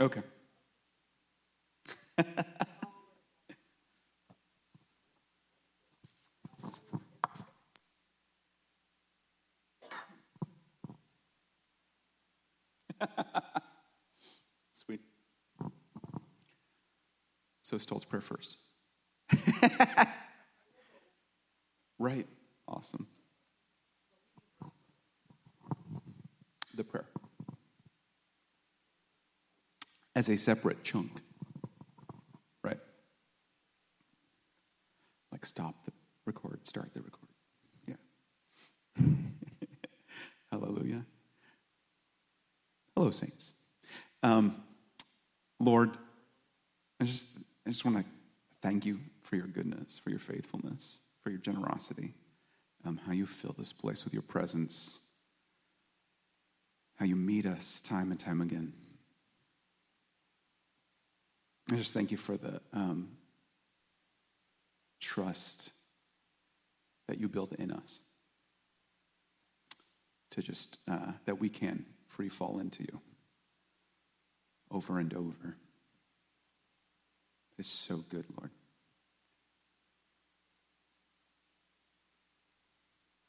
Okay. Sweet. So Stoltz prayer first. Right. Awesome. The prayer. As a separate chunk. Right. Like stop the record, start the record. Yeah. Hallelujah. Hello, saints. Lord, I just want to thank you for your goodness, for your faithfulness, for your generosity, how you fill this place with your presence, how you meet us time and time again. I just thank you for the trust that you build in us to just, that we can free fall into you over and over. It's so good, Lord.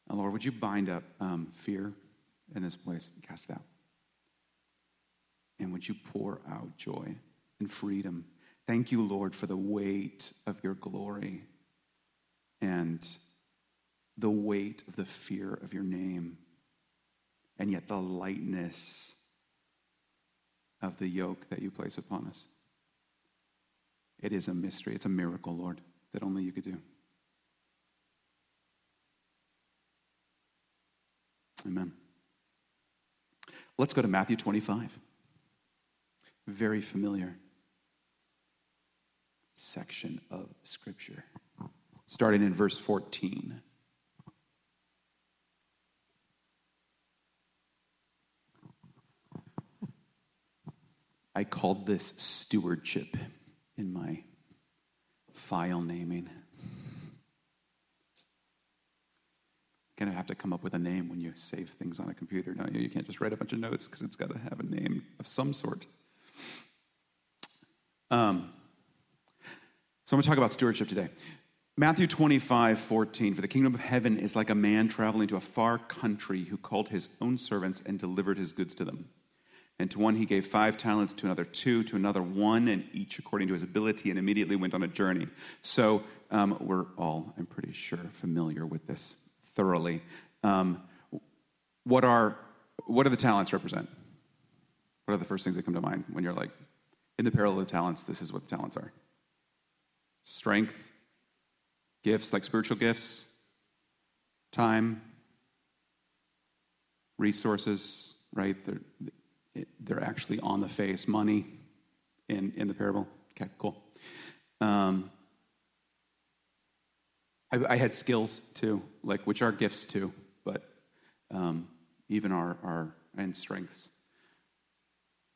And Lord, would you bind up fear in this place and cast it out? And would you pour out joy and freedom? Thank you, Lord, for the weight of your glory and the weight of the fear of your name, and yet the lightness of the yoke that you place upon us. It is a mystery. It's a miracle, Lord, that only you could do. Amen. Let's go to Matthew 25. Very familiar section of Scripture. Starting in verse 14. I called this stewardship in my file naming. Kind of have to come up with a name when you save things on a computer, don't you? You can't just write a bunch of notes because it's got to have a name of some sort. So I'm going to talk about stewardship today. Matthew 25:14. For the kingdom of heaven is like a man traveling to a far country who called his own servants and delivered his goods to them. And to one he gave 5 talents, to another 2, to another 1, and each according to his ability, and immediately went on a journey. So we're all, I'm pretty sure, familiar with this thoroughly. What do the talents represent? What are the first things that come to mind when you're like, in the parallel of talents, this is what the talents are. Strength, gifts, like spiritual gifts, time, resources, right? They're actually on the face, money in the parable. Okay, cool. I had skills too, like which are gifts too, but even our and strengths.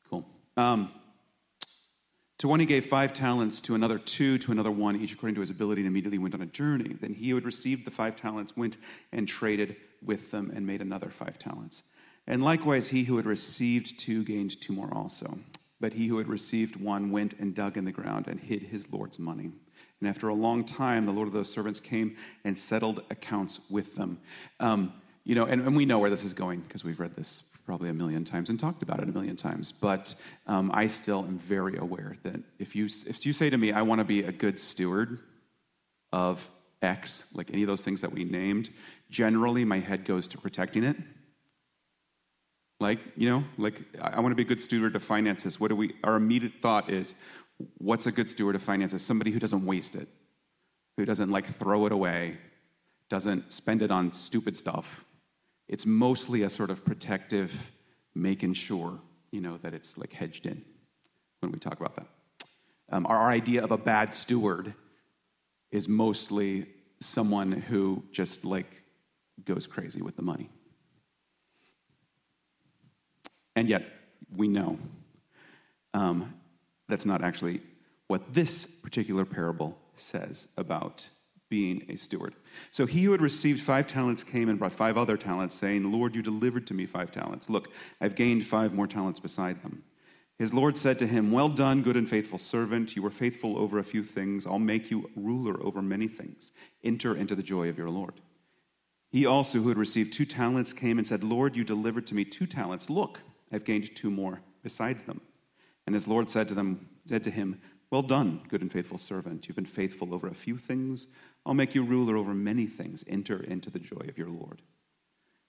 Cool. To one he gave 5 talents, to another 2, to another 1, each according to his ability, and immediately went on a journey. Then he who had received the 5 talents went and traded with them and made another 5 talents. And likewise, he who had received 2 gained 2 more also. But he who had received 1 went and dug in the ground and hid his Lord's money. And after a long time, the Lord of those servants came and settled accounts with them. And we know where this is going because we've read this probably 1,000,000 times and talked about it 1,000,000 times. But I still am very aware that if you say to me, I want to be a good steward of X, like any of those things that we named, generally my head goes to protecting it. Like I want to be a good steward of finances. Our immediate thought is, what's a good steward of finances? Somebody who doesn't waste it, who doesn't throw it away, doesn't spend it on stupid stuff. It's mostly a sort of protective, making sure, that it's hedged in when we talk about that. Our idea of a bad steward is mostly someone who just goes crazy with the money. And yet, we know that's not actually what this particular parable says about being a steward. So he who had received 5 talents came and brought 5 other talents, saying, Lord, you delivered to me 5 talents. Look, I've gained 5 more talents beside them. His Lord said to him, well done, good and faithful servant. You were faithful over a few things. I'll make you ruler over many things. Enter into the joy of your Lord. He also, who had received 2 talents, came and said, Lord, you delivered to me 2 talents. Look, I've gained 2 more besides them. And his Lord said to him, well done, good and faithful servant. You've been faithful over a few things. I'll make you ruler over many things. Enter into the joy of your Lord.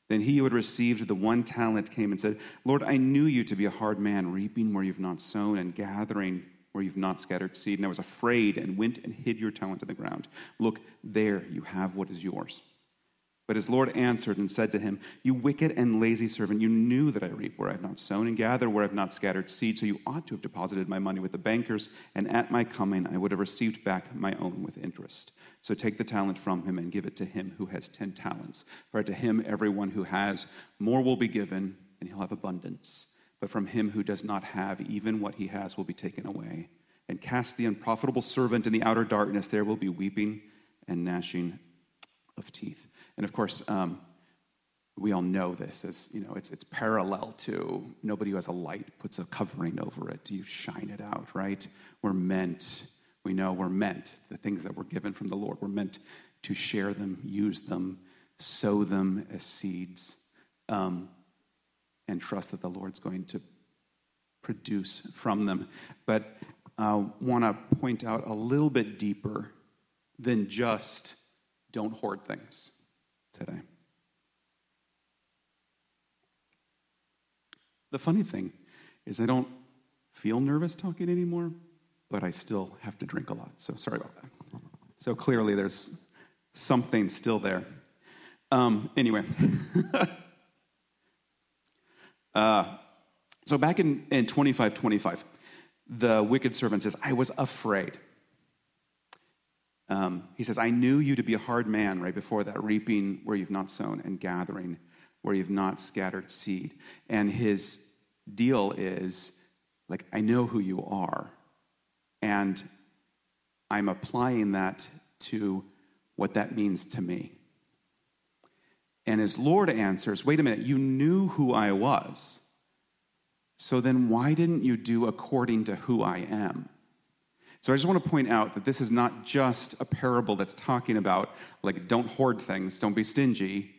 Then he who had received the 1 talent came and said, Lord, I knew you to be a hard man, reaping where you've not sown and gathering where you've not scattered seed. And I was afraid and went and hid your talent in the ground. Look, there you have what is yours. But his Lord answered and said to him, you wicked and lazy servant, you knew that I reap where I have not sown and gather where I have not scattered seed, so you ought to have deposited my money with the bankers, and at my coming I would have received back my own with interest. So take the talent from him and give it to him who has 10 talents. For to him everyone who has more will be given, and he'll have abundance. But from him who does not have, even what he has will be taken away. And cast the unprofitable servant in the outer darkness, there will be weeping and gnashing of teeth. And of course, we all know this as, you know, it's parallel to nobody who has a light puts a covering over it. You shine it out, right? We're meant, the things that were given from the Lord, we're meant to share them, use them, sow them as seeds, and trust that the Lord's going to produce from them. But I want to point out a little bit deeper than just don't hoard things today. The funny thing is I don't feel nervous talking anymore, but I still have to drink a lot. So sorry about that. So clearly there's something still there. Anyway. So back in 25:25, the wicked servant says, I was afraid. He says, I knew you to be a hard man, right before that, reaping where you've not sown and gathering where you've not scattered seed. And his deal is, like, I know who you are, and I'm applying that to what that means to me. And his Lord answers, wait a minute, you knew who I was, so then why didn't you do according to who I am? So I just want to point out that this is not just a parable that's talking about, like, don't hoard things, don't be stingy.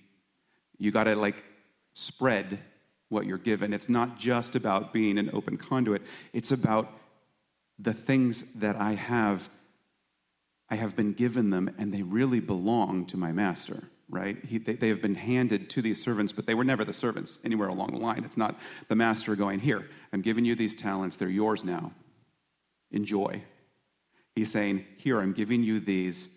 You got to, like, spread what you're given. It's not just about being an open conduit. It's about the things that I have been given them, and they really belong to my master, right? They have been handed to these servants, but they were never the servants anywhere along the line. It's not the master going, here, I'm giving you these talents. They're yours now. Enjoy. He's saying, here, I'm giving you these.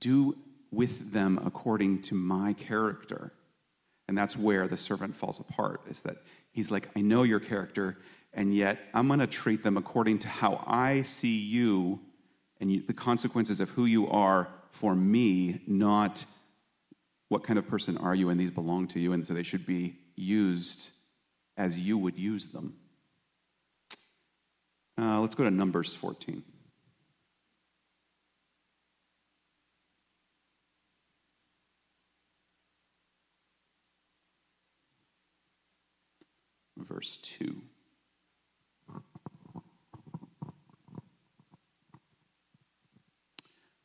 Do with them according to my character. And that's where the servant falls apart, is that he's like, I know your character, and yet I'm going to treat them according to how I see you and the consequences of who you are for me, not what kind of person are you, and these belong to you, and so they should be used as you would use them. Let's go to Numbers 14. Verse 2.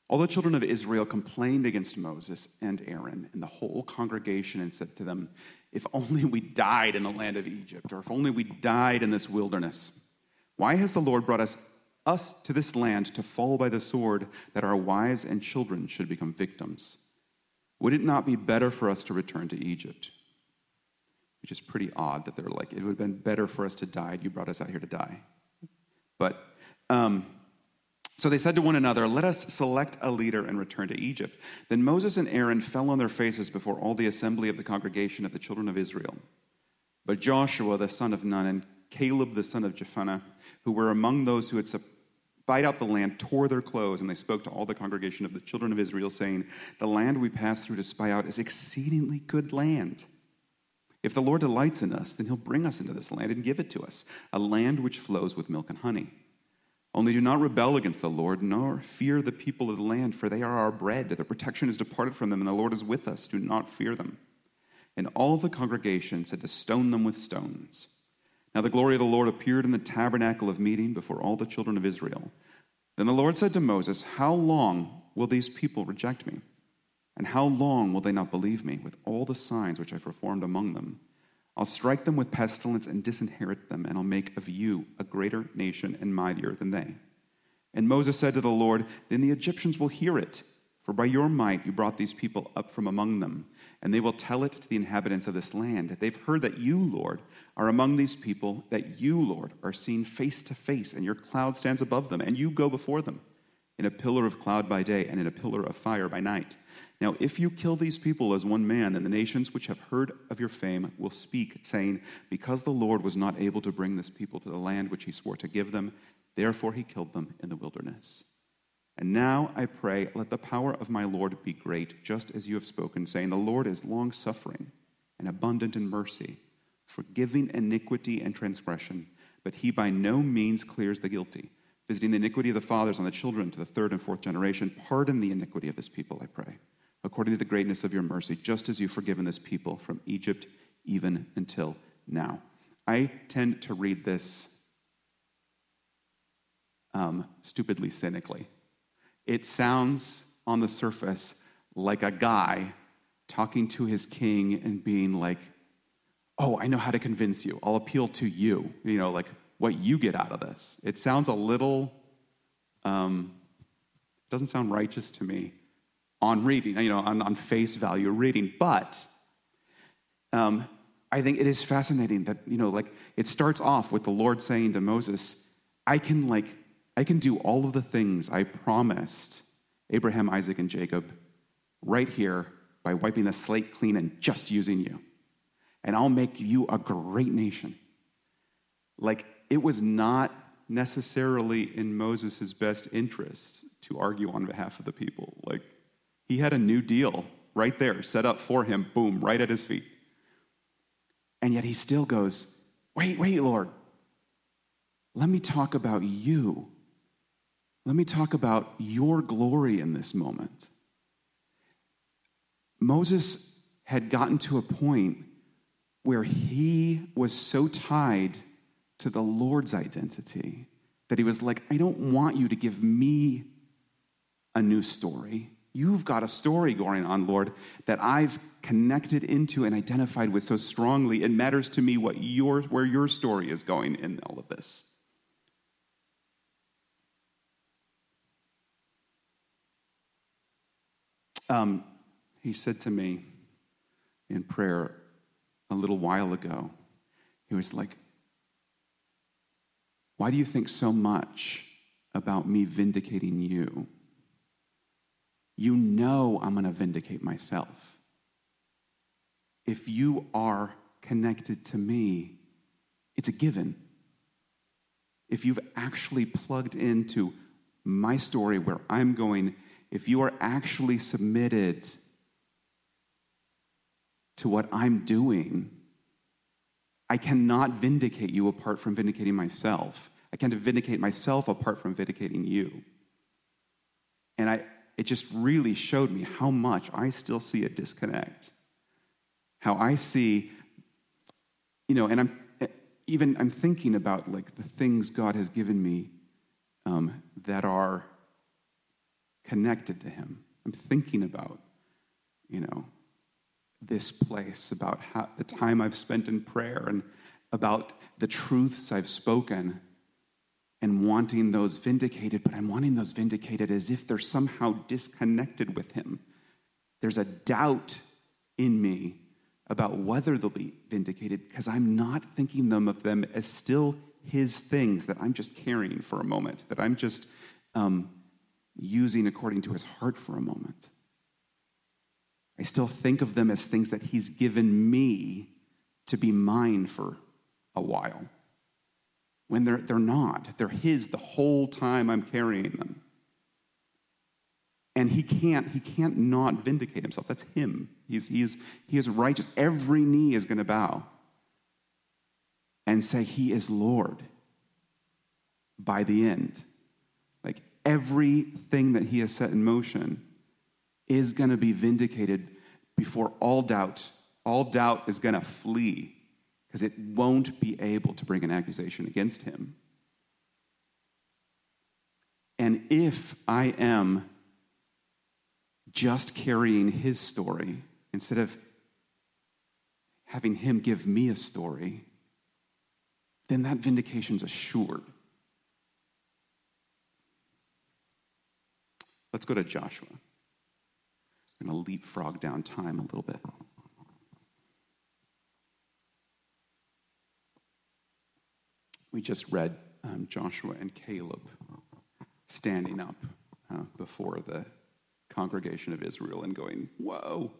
All the children of Israel complained against Moses and Aaron and the whole congregation and said to them, if only we died in the land of Egypt, or if only we died in this wilderness. Why has the Lord brought us to this land to fall by the sword, that our wives and children should become victims? Would it not be better for us to return to Egypt? Which is pretty odd that they're like, it would have been better for us to die. You brought us out here to die. But, so they said to one another, let us select a leader and return to Egypt. Then Moses and Aaron fell on their faces before all the assembly of the congregation of the children of Israel. But Joshua, the son of Nun, and Caleb, the son of Jephunneh, who were among those who had spied out the land, tore their clothes, and they spoke to all the congregation of the children of Israel, saying, the land we passed through to spy out is exceedingly good land. If the Lord delights in us, then he'll bring us into this land and give it to us, a land which flows with milk and honey. Only do not rebel against the Lord, nor fear the people of the land, for they are our bread. Their protection is departed from them, and the Lord is with us. Do not fear them. And all the congregation said to stone them with stones. Now the glory of the Lord appeared in the tabernacle of meeting before all the children of Israel. Then the Lord said to Moses, "How long will these people reject me? And how long will they not believe me with all the signs which I performed among them? I'll strike them with pestilence and disinherit them, and I'll make of you a greater nation and mightier than they." And Moses said to the Lord, "Then the Egyptians will hear it, for by your might you brought these people up from among them, and they will tell it to the inhabitants of this land. They've heard that you, Lord, are among these people, that you, Lord, are seen face to face, and your cloud stands above them, and you go before them, in a pillar of cloud by day and in a pillar of fire by night. Now, if you kill these people as one man, then the nations which have heard of your fame will speak, saying, 'Because the Lord was not able to bring this people to the land which he swore to give them, therefore he killed them in the wilderness.' And now, I pray, let the power of my Lord be great, just as you have spoken, saying, 'The Lord is long-suffering and abundant in mercy, forgiving iniquity and transgression, but he by no means clears the guilty, visiting the iniquity of the fathers on the children to the third and fourth generation. Pardon the iniquity of his people, I pray, according to the greatness of your mercy, just as you've forgiven this people from Egypt even until now." I tend to read this stupidly cynically. It sounds on the surface like a guy talking to his king and being like, "Oh, I know how to convince you. I'll appeal to you, you know, like what you get out of this." It sounds a little, doesn't sound righteous to me. On reading, you know, on face value reading, but I think it is fascinating that, you know, like it starts off with the Lord saying to Moses, I can do all of the things I promised Abraham, Isaac, and Jacob right here by wiping the slate clean and just using you, and I'll make you a great nation." Like it was not necessarily in Moses' best interest to argue on behalf of the people, like. He had a new deal right there, set up for him, boom, right at his feet. And yet he still goes, wait, Lord, let me talk about you. Let me talk about your glory in this moment. Moses had gotten to a point where he was so tied to the Lord's identity that he was like, "I don't want you to give me a new story. You've got a story going on, Lord, that I've connected into and identified with so strongly. It matters to me where your story is going in all of this." He said to me in prayer a little while ago, he was like, "Why do you think so much about me vindicating you? You know I'm going to vindicate myself. If you are connected to me, it's a given. If you've actually plugged into my story where I'm going, if you are actually submitted to what I'm doing, I cannot vindicate you apart from vindicating myself. I can't vindicate myself apart from vindicating you." And it just really showed me how much I still see a disconnect. How I see, you know, and I'm thinking about like the things God has given me that are connected to him. I'm thinking about, you know, this place, about how the time I've spent in prayer and about the truths I've spoken, and wanting those vindicated, but I'm wanting those vindicated as if they're somehow disconnected with him. There's a doubt in me about whether they'll be vindicated because I'm not thinking of them as still his things that I'm just carrying for a moment, that I'm just using according to his heart for a moment. I still think of them as things that he's given me to be mine for a while, when they're not. They're his the whole time I'm carrying them. And he can't not vindicate himself. That's him. He is righteous. Every knee is going to bow and say he is Lord by the end. Like everything that he has set in motion is going to be vindicated before all doubt. All doubt is going to flee. because it won't be able to bring an accusation against him. And if I am just carrying his story, instead of having him give me a story, then that vindication's assured. Let's go to Joshua. I'm going to leapfrog down time a little bit. We just read Joshua and Caleb standing up before the congregation of Israel and going, whoa.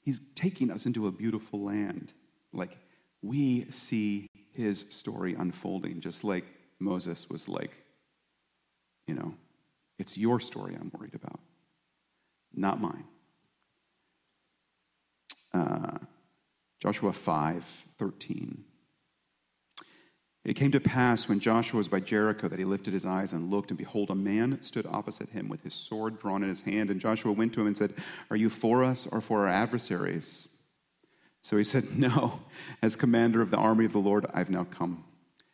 He's taking us into a beautiful land. Like, we see his story unfolding, just like Moses was like, you know, it's your story I'm worried about, not mine. Joshua 5:13. It came to pass when Joshua was by Jericho that he lifted his eyes and looked, and behold, a man stood opposite him with his sword drawn in his hand. And Joshua went to him and said, "Are you for us or for our adversaries?" So he said, "No, as commander of the army of the Lord, I've now come."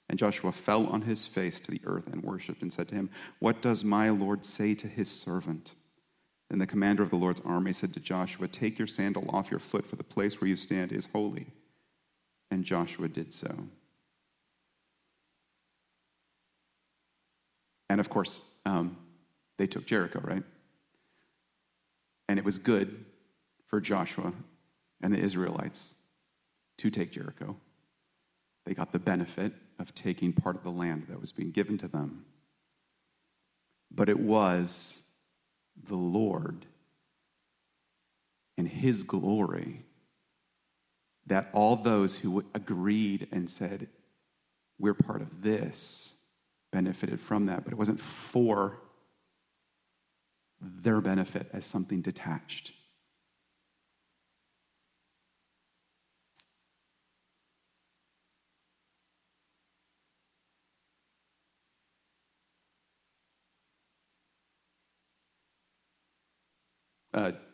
And Joshua fell on his face to the earth and worshipped and said to him, "What does my Lord say to his servant?" Then the commander of the Lord's army said to Joshua, "Take your sandal off your foot, for the place where you stand is holy." And Joshua did so. And of course, they took Jericho, right? And it was good for Joshua and the Israelites to take Jericho. They got the benefit of taking part of the land that was being given to them. But it was the Lord and his glory that all those who agreed and said, we're part of this, benefited from that. But it wasn't for their benefit as something detached.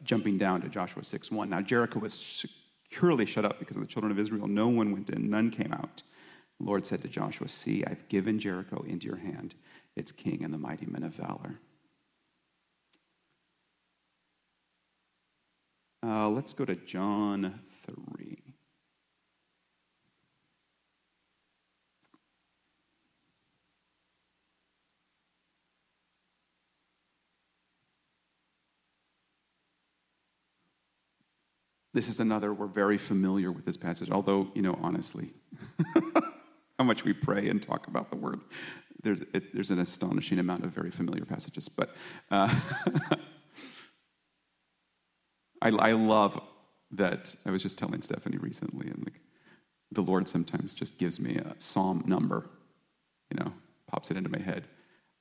Jumping down to Joshua 6:1. Now Jericho was securely shut up because of the children of Israel. No one went in, none came out. The Lord said to Joshua, "See, I've given Jericho into your hand, its king and the mighty men of valor." Let's go to John 3. This is another, we're very familiar with this passage, although, you know, honestly, how much we pray and talk about the word, there's an astonishing amount of very familiar passages, but I love that. I was just telling Stephanie recently, and like, the Lord sometimes just gives me a psalm number, you know, pops it into my head.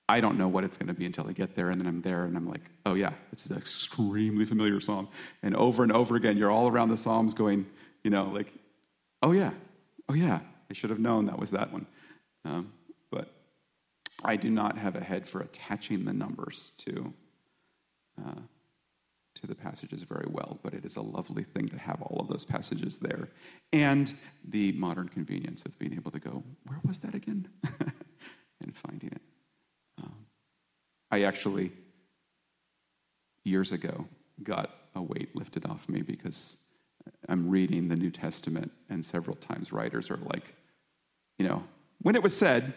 I don't know what it's going to be until I get there, and then I'm there, and I'm like, oh yeah, this is an extremely familiar psalm. And over again, you're all around the psalms going, you know, like, oh yeah, I should have known that was that one. But I do not have a head for attaching the numbers to the passages very well, but it is a lovely thing to have all of those passages there, and the modern convenience of being able to go, where was that again? and finding it. I actually, years ago, got a weight lifted off me because I'm reading the New Testament, and several times writers are like, you know, when it was said,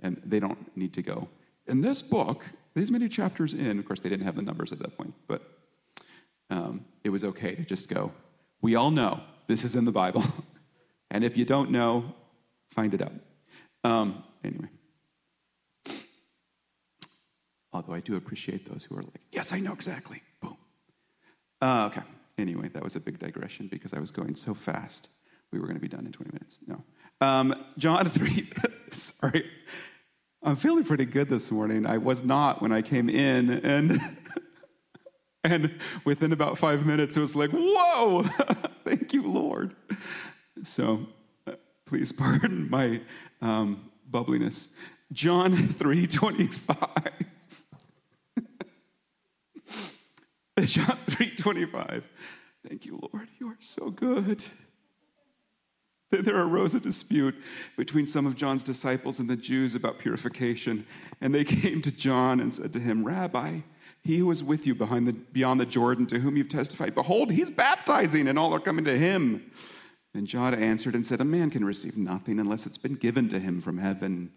and they don't need to go, in this book, these many chapters in, of course, they didn't have the numbers at that point, but it was okay to just go, we all know this is in the Bible, and if you don't know, find it out. Anyway. Although I do appreciate those who are like, yes, I know exactly. Boom. Okay. Anyway, that was a big digression because I was going so fast. We were going to be done in 20 minutes. No. John 3. Sorry. I'm feeling pretty good this morning. I was not when I came in. And within about 5 minutes, it was like, whoa, thank you, Lord. So please pardon my bubbliness. John 3:25. John 3:25. Thank you, Lord, you are so good. There arose a dispute between some of John's disciples and the Jews about purification, and they came to John and said to him, Rabbi, he who is with you beyond the Jordan, to whom you've testified, behold, he's baptizing, and all are coming to him. And John answered and said, a man can receive nothing unless it's been given to him from heaven.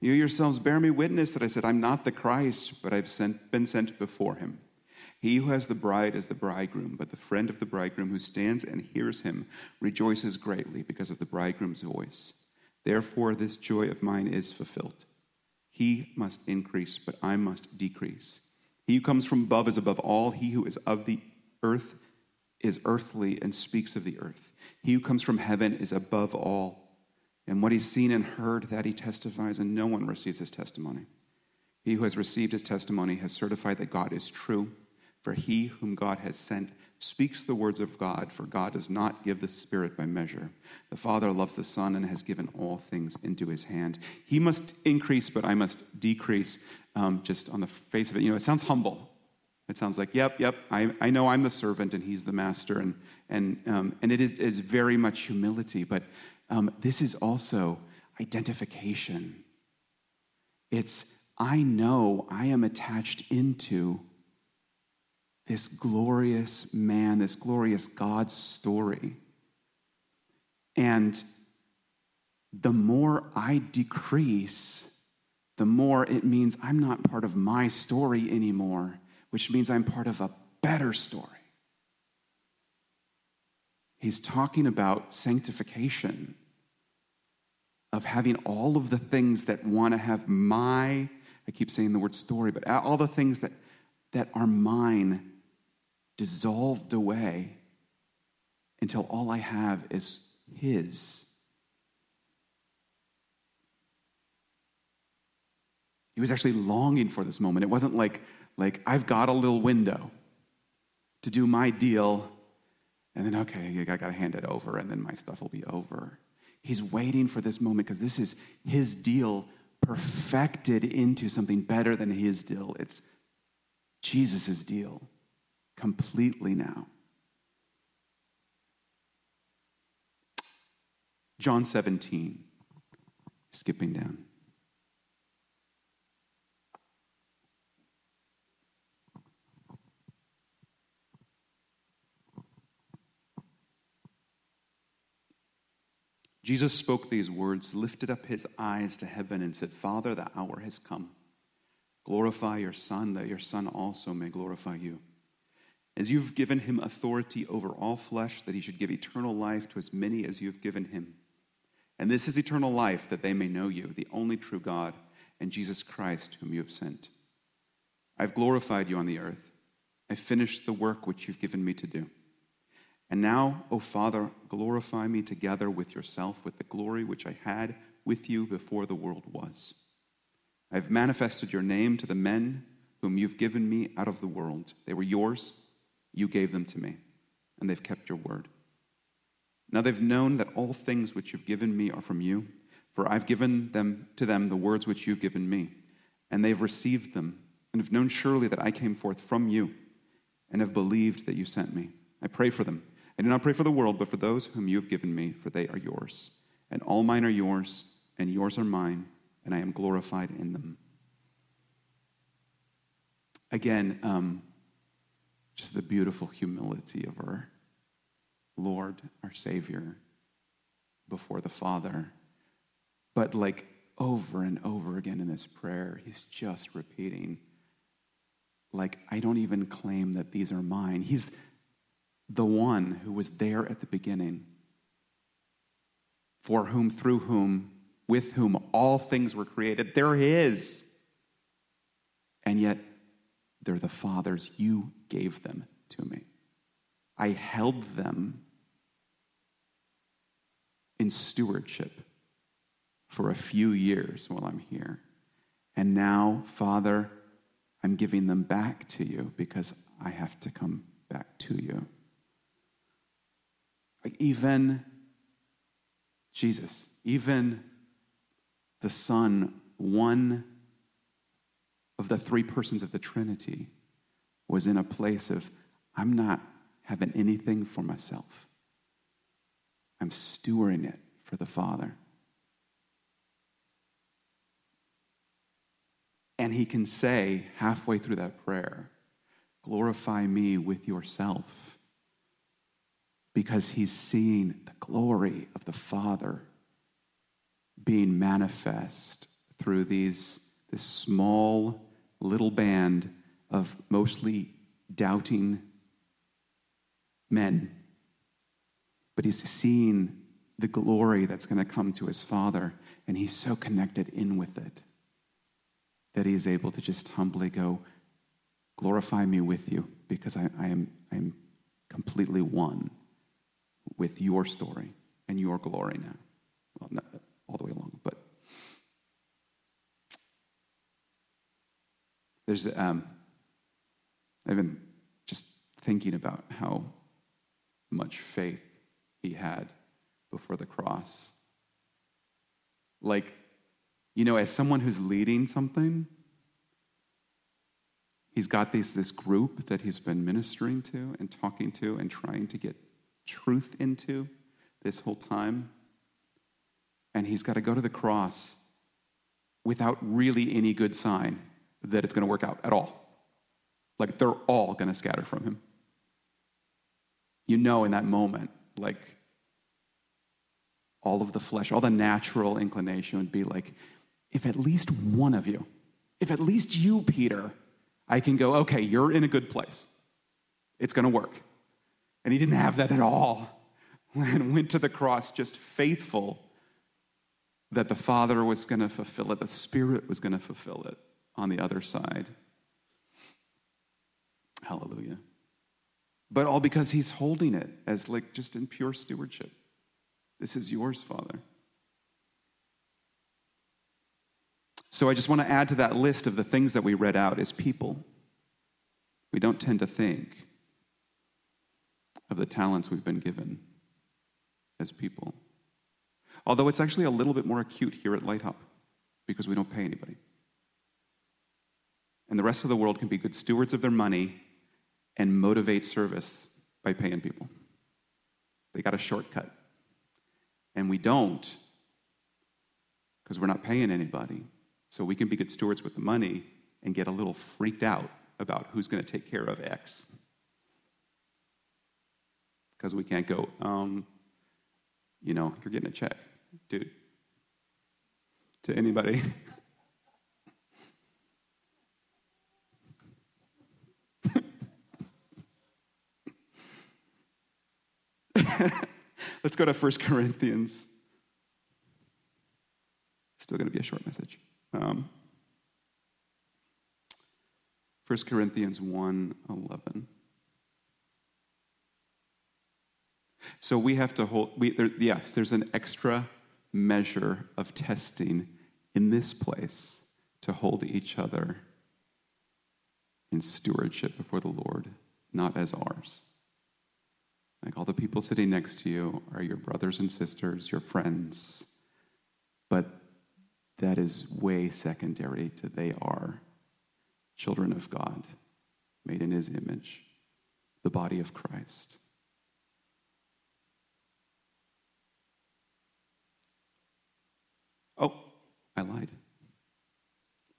You yourselves bear me witness that I said, I'm not the Christ, but I've been sent before him. He who has the bride is the bridegroom, but the friend of the bridegroom who stands and hears him rejoices greatly because of the bridegroom's voice. Therefore, this joy of mine is fulfilled. He must increase, but I must decrease. He who comes from above is above all. He who is of the earth is earthly and speaks of the earth. He who comes from heaven is above all. And what he's seen and heard, that he testifies, and no one receives his testimony. He who has received his testimony has certified that God is true. For he whom God has sent speaks the words of God, for God does not give the Spirit by measure. The Father loves the Son and has given all things into his hand. He must increase, but I must decrease. Just on the face of it, it sounds humble. It sounds like, yep, I know I'm the servant and he's the master. And it is very much humility, but this is also identification. It's, I know I am attached into this glorious man, this glorious God story. And the more I decrease, the more it means I'm not part of my story anymore, which means I'm part of a better story. He's talking about sanctification, of having all of the things that want to have my, I keep saying the word story, but all the things that are mine dissolved away until all I have is his. He was actually longing for this moment. It wasn't like I've got a little window to do my deal, and then, okay, I got to hand it over, and then my stuff will be over. He's waiting for this moment because this is his deal perfected into something better than his deal. It's Jesus' deal completely now. John 17, skipping down. Jesus spoke these words, lifted up his eyes to heaven, and said, Father, the hour has come. Glorify your Son, that your Son also may glorify you. As you've given him authority over all flesh, that he should give eternal life to as many as you've given him. And this is eternal life, that they may know you, the only true God, and Jesus Christ, whom you have sent. I've glorified you on the earth. I've finished the work which you've given me to do. And now, O Father, glorify me together with yourself, with the glory which I had with you before the world was. I've manifested your name to the men whom you've given me out of the world. They were yours, you gave them to me, and they've kept your word. Now they've known that all things which you've given me are from you, for I've given them to them the words which you've given me, and they've received them, and have known surely that I came forth from you, and have believed that you sent me. I pray for them. I do not pray for the world, but for those whom you have given me, for they are yours, and all mine are yours, and yours are mine, and I am glorified in them. Again, just the beautiful humility of our Lord, our Savior, before the Father. But over and over again in this prayer, he's just repeating, I don't even claim that these are mine. He's the one who was there at the beginning, for whom, through whom, with whom all things were created. They're his. And yet, they're the Father's. You gave them to me. I held them in stewardship for a few years while I'm here. And now, Father, I'm giving them back to you because I have to come back to you. Even Jesus, even the Son, one of the three persons of the Trinity, was in a place of, I'm not haven't anything for myself. I'm stewarding it for the Father. And he can say halfway through that prayer, glorify me with yourself, because he's seeing the glory of the Father being manifest through this small little band of mostly doubting men. But he's seeing the glory that's going to come to his Father, and he's so connected in with it that he's able to just humbly go, glorify me with you, because I am completely one with your story and your glory now. Well, not all the way along, but there's I've been just thinking about how much faith he had before the cross. Like, you know, as someone who's leading something, he's got this group that he's been ministering to and talking to and trying to get truth into this whole time. And he's got to go to the cross without really any good sign that it's going to work out at all. Like, they're all going to scatter from him. You know, in that moment, like, all of the flesh, all the natural inclination would be like, if at least one of you, if at least you, Peter, I can go, okay, you're in a good place. It's going to work. And he didn't have that at all. And went to the cross just faithful that the Father was going to fulfill it, the Spirit was going to fulfill it on the other side. Hallelujah. But all because he's holding it as like just in pure stewardship. This is yours, Father. So I just want to add to that list of the things that we read out as people. We don't tend to think of the talents we've been given as people. Although it's actually a little bit more acute here at Lighthop because we don't pay anybody. And the rest of the world can be good stewards of their money and motivate service by paying people. They got a shortcut. And we don't, because we're not paying anybody. So we can be good stewards with the money and get a little freaked out about who's going to take care of X. Because we can't go, you know, you're getting a check, dude, to anybody. Let's go to 1 Corinthians. Still going to be a short message. 1 Corinthians 1:11. So we have to hold, yes, there's an extra measure of testing in this place to hold each other in stewardship before the Lord, not as ours. Like, all the people sitting next to you are your brothers and sisters, your friends, but that is way secondary to they are children of God, made in his image, the body of Christ. Oh, I lied.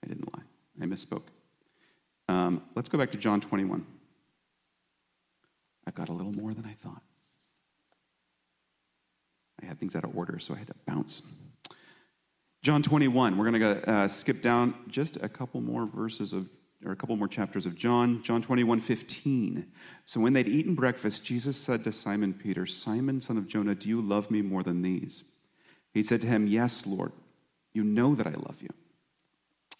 I didn't lie. I misspoke. Let's go back to John 21. I've got a little more than I thought. I had things out of order, so I had to bounce. John 21. We're going to skip down just a couple more verses of, or a couple more chapters of John. John 21:15. So when they'd eaten breakfast, Jesus said to Simon Peter, Simon, son of Jonah, do you love me more than these? He said to him, yes, Lord, you know that I love you.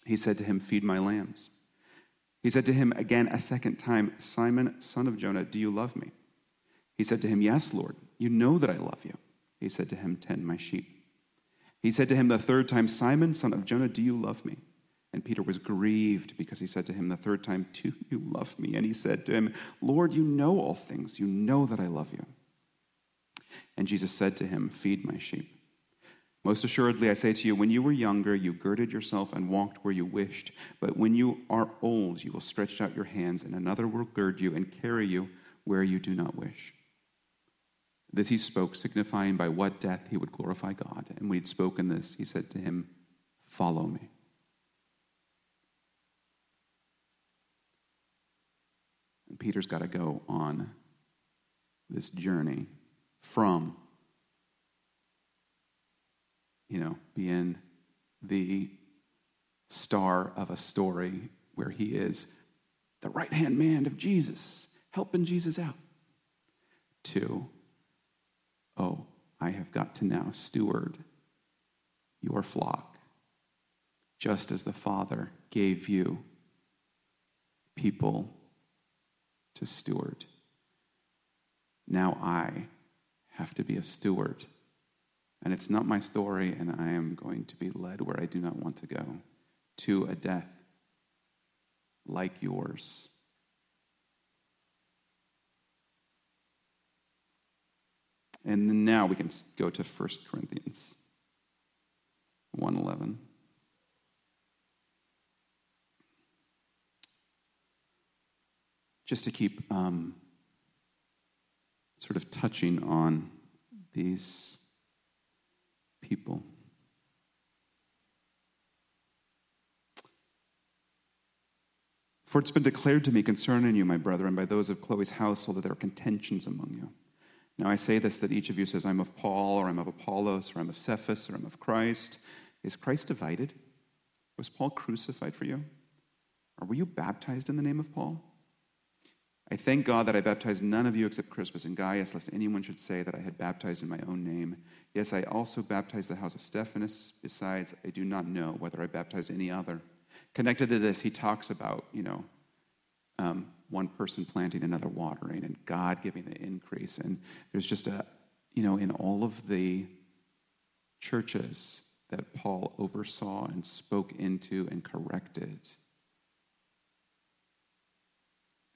He said to him, feed my lambs. He said to him again a second time, Simon, son of Jonah, do you love me? He said to him, yes, Lord, you know that I love you. He said to him, tend my sheep. He said to him the third time, Simon, son of Jonah, do you love me? And Peter was grieved because he said to him the third time, do you love me? And he said to him, Lord, you know all things. You know that I love you. And Jesus said to him, feed my sheep. Most assuredly, I say to you, when you were younger, you girded yourself and walked where you wished. But when you are old, you will stretch out your hands, and another will gird you and carry you where you do not wish. This he spoke, signifying by what death he would glorify God. And when he'd spoken this, he said to him, "Follow me." And Peter's got to go on this journey from, being the star of a story where he is the right-hand man of Jesus, helping Jesus out, to, oh, I have got to now steward your flock, just as the Father gave you people to steward. Now I have to be a steward. And it's not my story, and I am going to be led where I do not want to go, to a death like yours. And now we can go to 1 Corinthians 1:11. Just to keep sort of touching on these people. "For it's been declared to me concerning you, my brethren, by those of Chloe's household, that there are contentions among you. Now I say this, that each of you says, I'm of Paul, or I'm of Apollos, or I'm of Cephas, or I'm of Christ. Is Christ divided? Was Paul crucified for you? Or were you baptized in the name of Paul? I thank God that I baptized none of you except Crispus and Gaius, lest anyone should say that I had baptized in my own name. Yes, I also baptized the house of Stephanas. Besides, I do not know whether I baptized any other." Connected to this, he talks about, one person planting, another watering, and God giving the increase. And there's just in all of the churches that Paul oversaw and spoke into and corrected,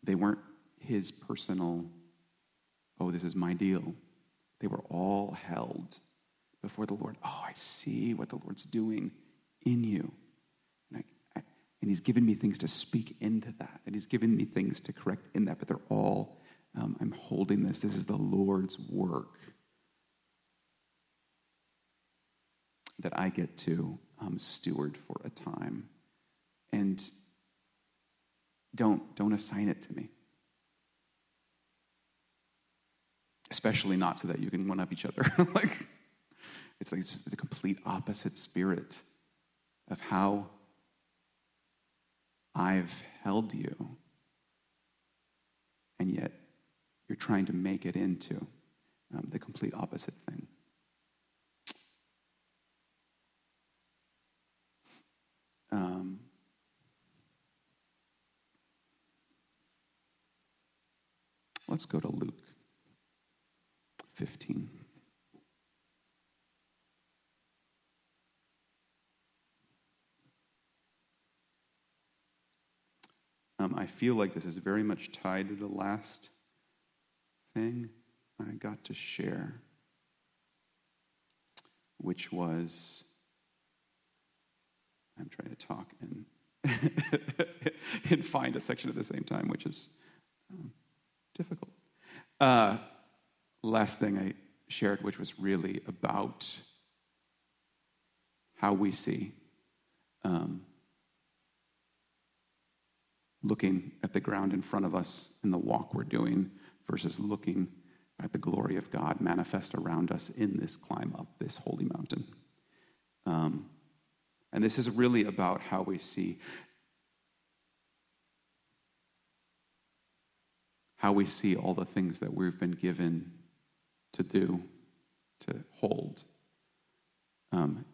they weren't his personal, oh, this is my deal. They were all held before the Lord. Oh, I see what the Lord's doing in you. And he's given me things to speak into that. And he's given me things to correct in that. But they're all, I'm holding this. This is the Lord's work that I get to steward for a time. And don't assign it to me. Especially not so that you can one-up each other. Like it's just the complete opposite spirit of how I've held you, and yet you're trying to make it into the complete opposite thing. Let's go to Luke 15. I feel like this is very much tied to the last thing I got to share, which was, I'm trying to talk and find a section at the same time, which is difficult. Last thing I shared, which was really about how we see looking at the ground in front of us in the walk we're doing versus looking at the glory of God manifest around us in this climb up this holy mountain. And this is really about how we see all the things that we've been given to do, to hold.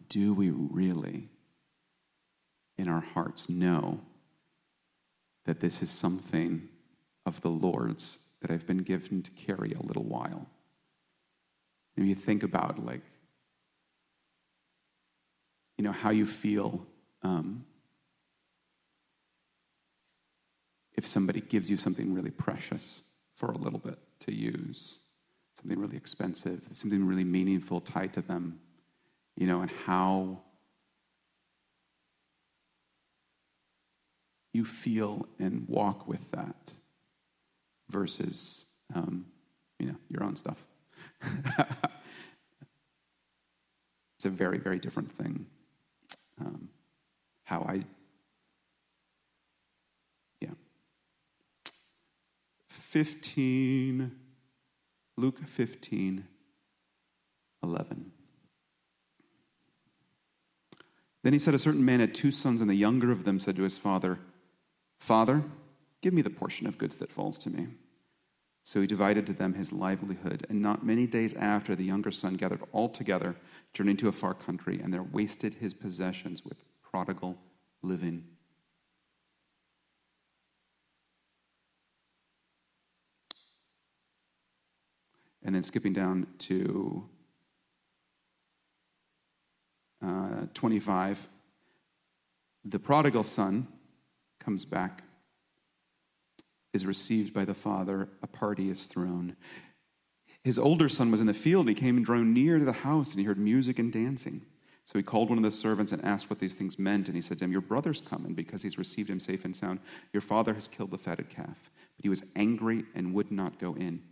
Do we really, in our hearts, know that this is something of the Lord's that I've been given to carry a little while? And you think about, how you feel if somebody gives you something really precious for a little bit to use, something really expensive, something really meaningful tied to them, and how you feel and walk with that versus your own stuff. It's a very, very different thing. Yeah. 15, Luke 15:11. Then he said, a certain man had two sons, and the younger of them said to his father, Father, give me the portion of goods that falls to me. So he divided to them his livelihood, and not many days after, the younger son gathered all together, journeyed to a far country, and there wasted his possessions with prodigal living. And then skipping down to 25, the prodigal son comes back, is received by the father, a party is thrown. His older son was in the field, and he came and drew near to the house, and he heard music and dancing. So he called one of the servants and asked what these things meant, and he said to him, your brother's come, and because he's received him safe and sound, your father has killed the fatted calf. But he was angry and would not go in.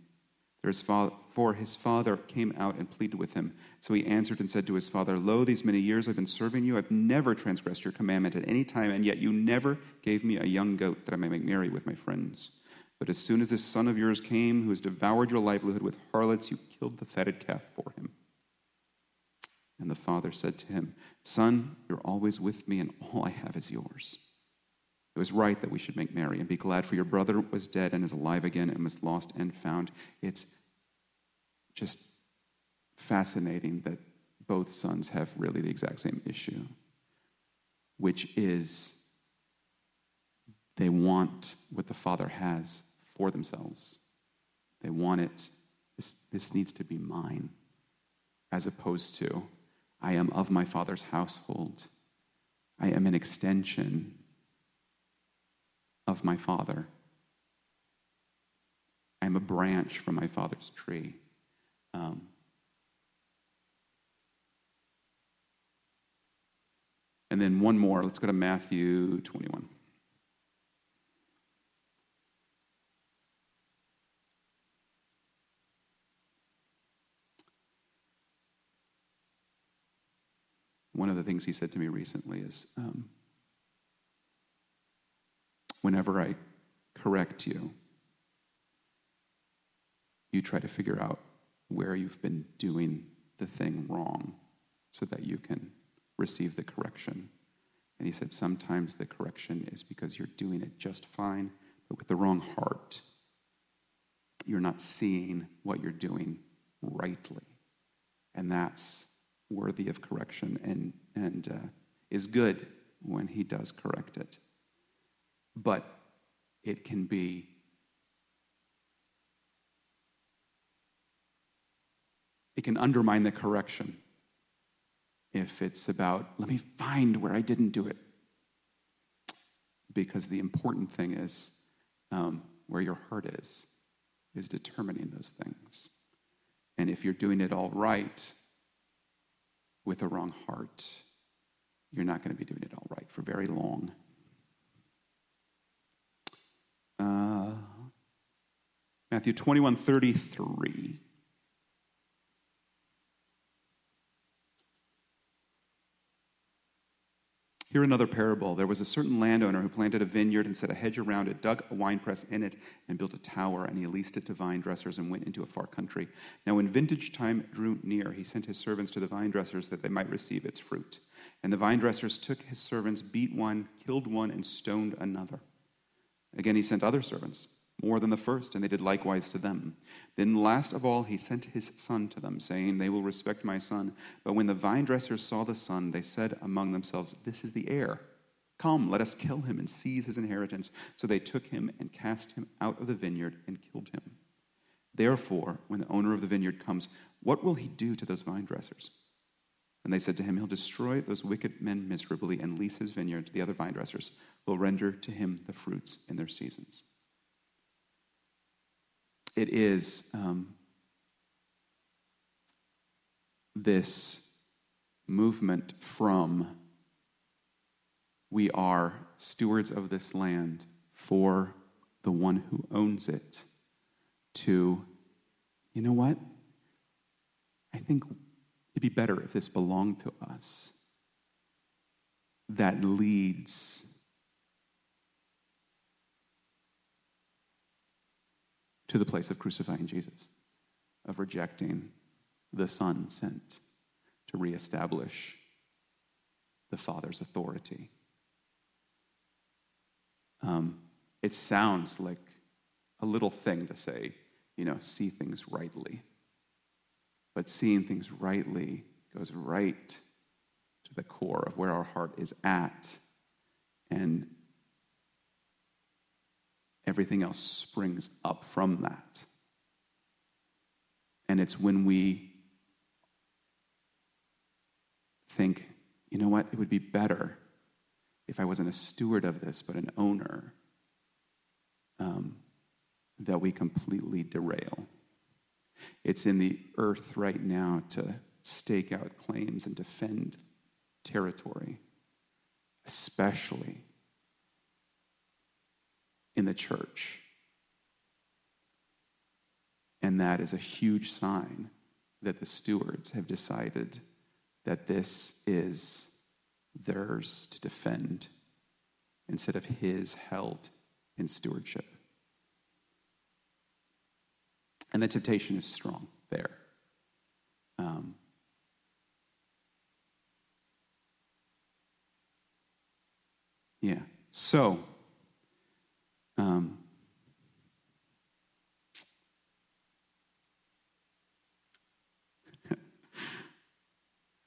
For his father came out and pleaded with him. So he answered and said to his father, Lo, these many years I've been serving you. I've never transgressed your commandment at any time, and yet you never gave me a young goat that I may make merry with my friends. But as soon as this son of yours came, who has devoured your livelihood with harlots, you killed the fatted calf for him. And the father said to him, Son, you're always with me, and all I have is yours. It was right that we should make merry and be glad, for your brother was dead and is alive again and was lost and found. It's just fascinating that both sons have really the exact same issue, which is they want what the father has for themselves. They want it. This needs to be mine, as opposed to, I am of my father's household. I am an extension of my father. I'm a branch from my father's tree. And then one more. Let's go to Matthew 21. One of the things he said to me recently is, whenever I correct you, you try to figure out where you've been doing the thing wrong so that you can receive the correction. And he said, sometimes the correction is because you're doing it just fine, but with the wrong heart. You're not seeing what you're doing rightly. And that's worthy of correction and is good when he does correct it. But it can be undermine the correction if it's about, let me find where I didn't do it. Because the important thing is where your heart is determining those things. And if you're doing it all right with the wrong heart, you're not going to be doing it all right for very long. Matthew 21:33. Here another parable. There was a certain landowner who planted a vineyard and set a hedge around it, dug a winepress in it, and built a tower, and he leased it to vine dressers and went into a far country. Now when vintage time drew near, he sent his servants to the vine dressers that they might receive its fruit. And the vine dressers took his servants, beat one, killed one, and stoned another. Again, he sent other servants, more than the first, and they did likewise to them. Then last of all, he sent his son to them, saying, They will respect my son. But when the vine dressers saw the son, they said among themselves, This is the heir. Come, let us kill him and seize his inheritance. So they took him and cast him out of the vineyard and killed him. Therefore, when the owner of the vineyard comes, what will he do to those vine dressers? And they said to him, He'll destroy those wicked men miserably and lease his vineyard to the other vine dressers, who will render to him the fruits in their seasons. It is this movement from we are stewards of this land for the one who owns it to, you know what? I think it'd be better if this belonged to us. That leads to the place of crucifying Jesus, of rejecting the Son sent to reestablish the Father's authority. It sounds like a little thing to say, you know, see things rightly. But seeing things rightly goes right to the core of where our heart is at. And everything else springs up from that. And it's when we think, you know what, it would be better if I wasn't a steward of this, but an owner, that we completely derail. It's in the earth right now to stake out claims and defend territory, especially in the church. And that is a huge sign that the stewards have decided that this is theirs to defend instead of his held in stewardship. And the temptation is strong there. So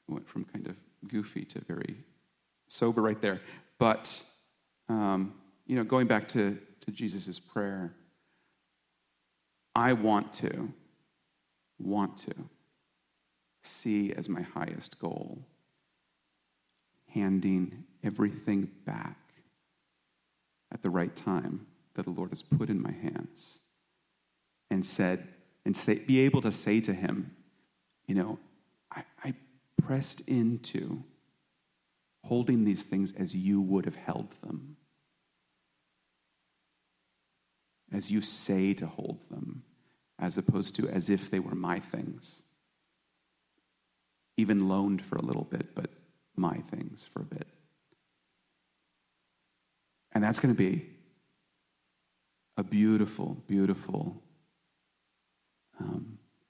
went from kind of goofy to very sober right there. But, going back to Jesus' prayer, I want to see as my highest goal, handing everything back at the right time that the Lord has put in my hands, be able to say to him, I pressed into holding these things as you would have held them, as you say to hold them, as opposed to as if they were my things, even loaned for a little bit, but my things for a bit. And that's going to be a beautiful, beautiful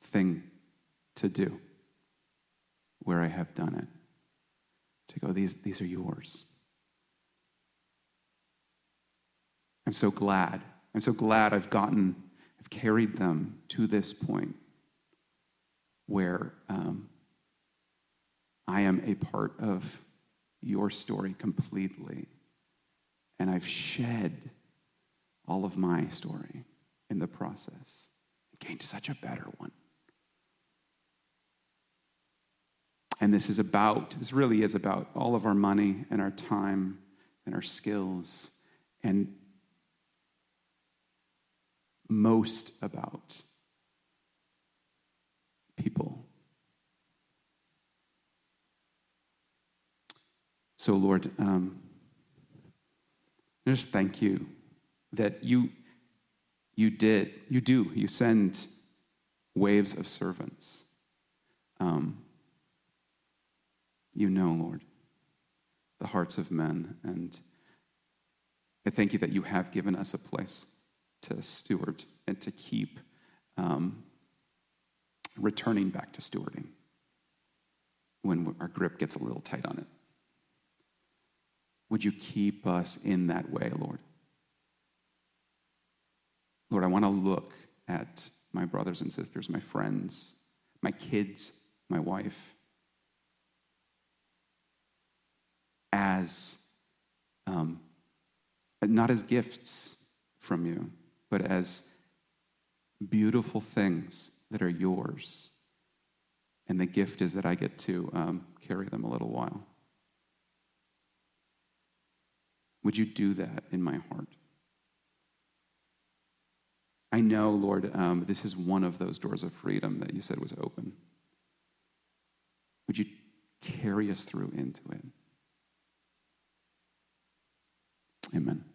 thing to do, where I have done it, to go, these are yours. I'm so glad I've carried them to this point where I am a part of your story completely, and I've shed all of my story in the process and gained such a better one. And this really is about all of our money and our time and our skills, and most about people. So Lord, I just thank you that you send waves of servants. Lord, the hearts of men. And I thank you that you have given us a place to steward and to keep returning back to stewarding when our grip gets a little tight on it. Would you keep us in that way, Lord? Lord, I want to look at my brothers and sisters, my friends, my kids, my wife, as not as gifts from you, but as beautiful things that are yours. And the gift is that I get to carry them a little while. Would you do that in my heart? I know, Lord, this is one of those doors of freedom that you said was open. Would you carry us through into it? Amen.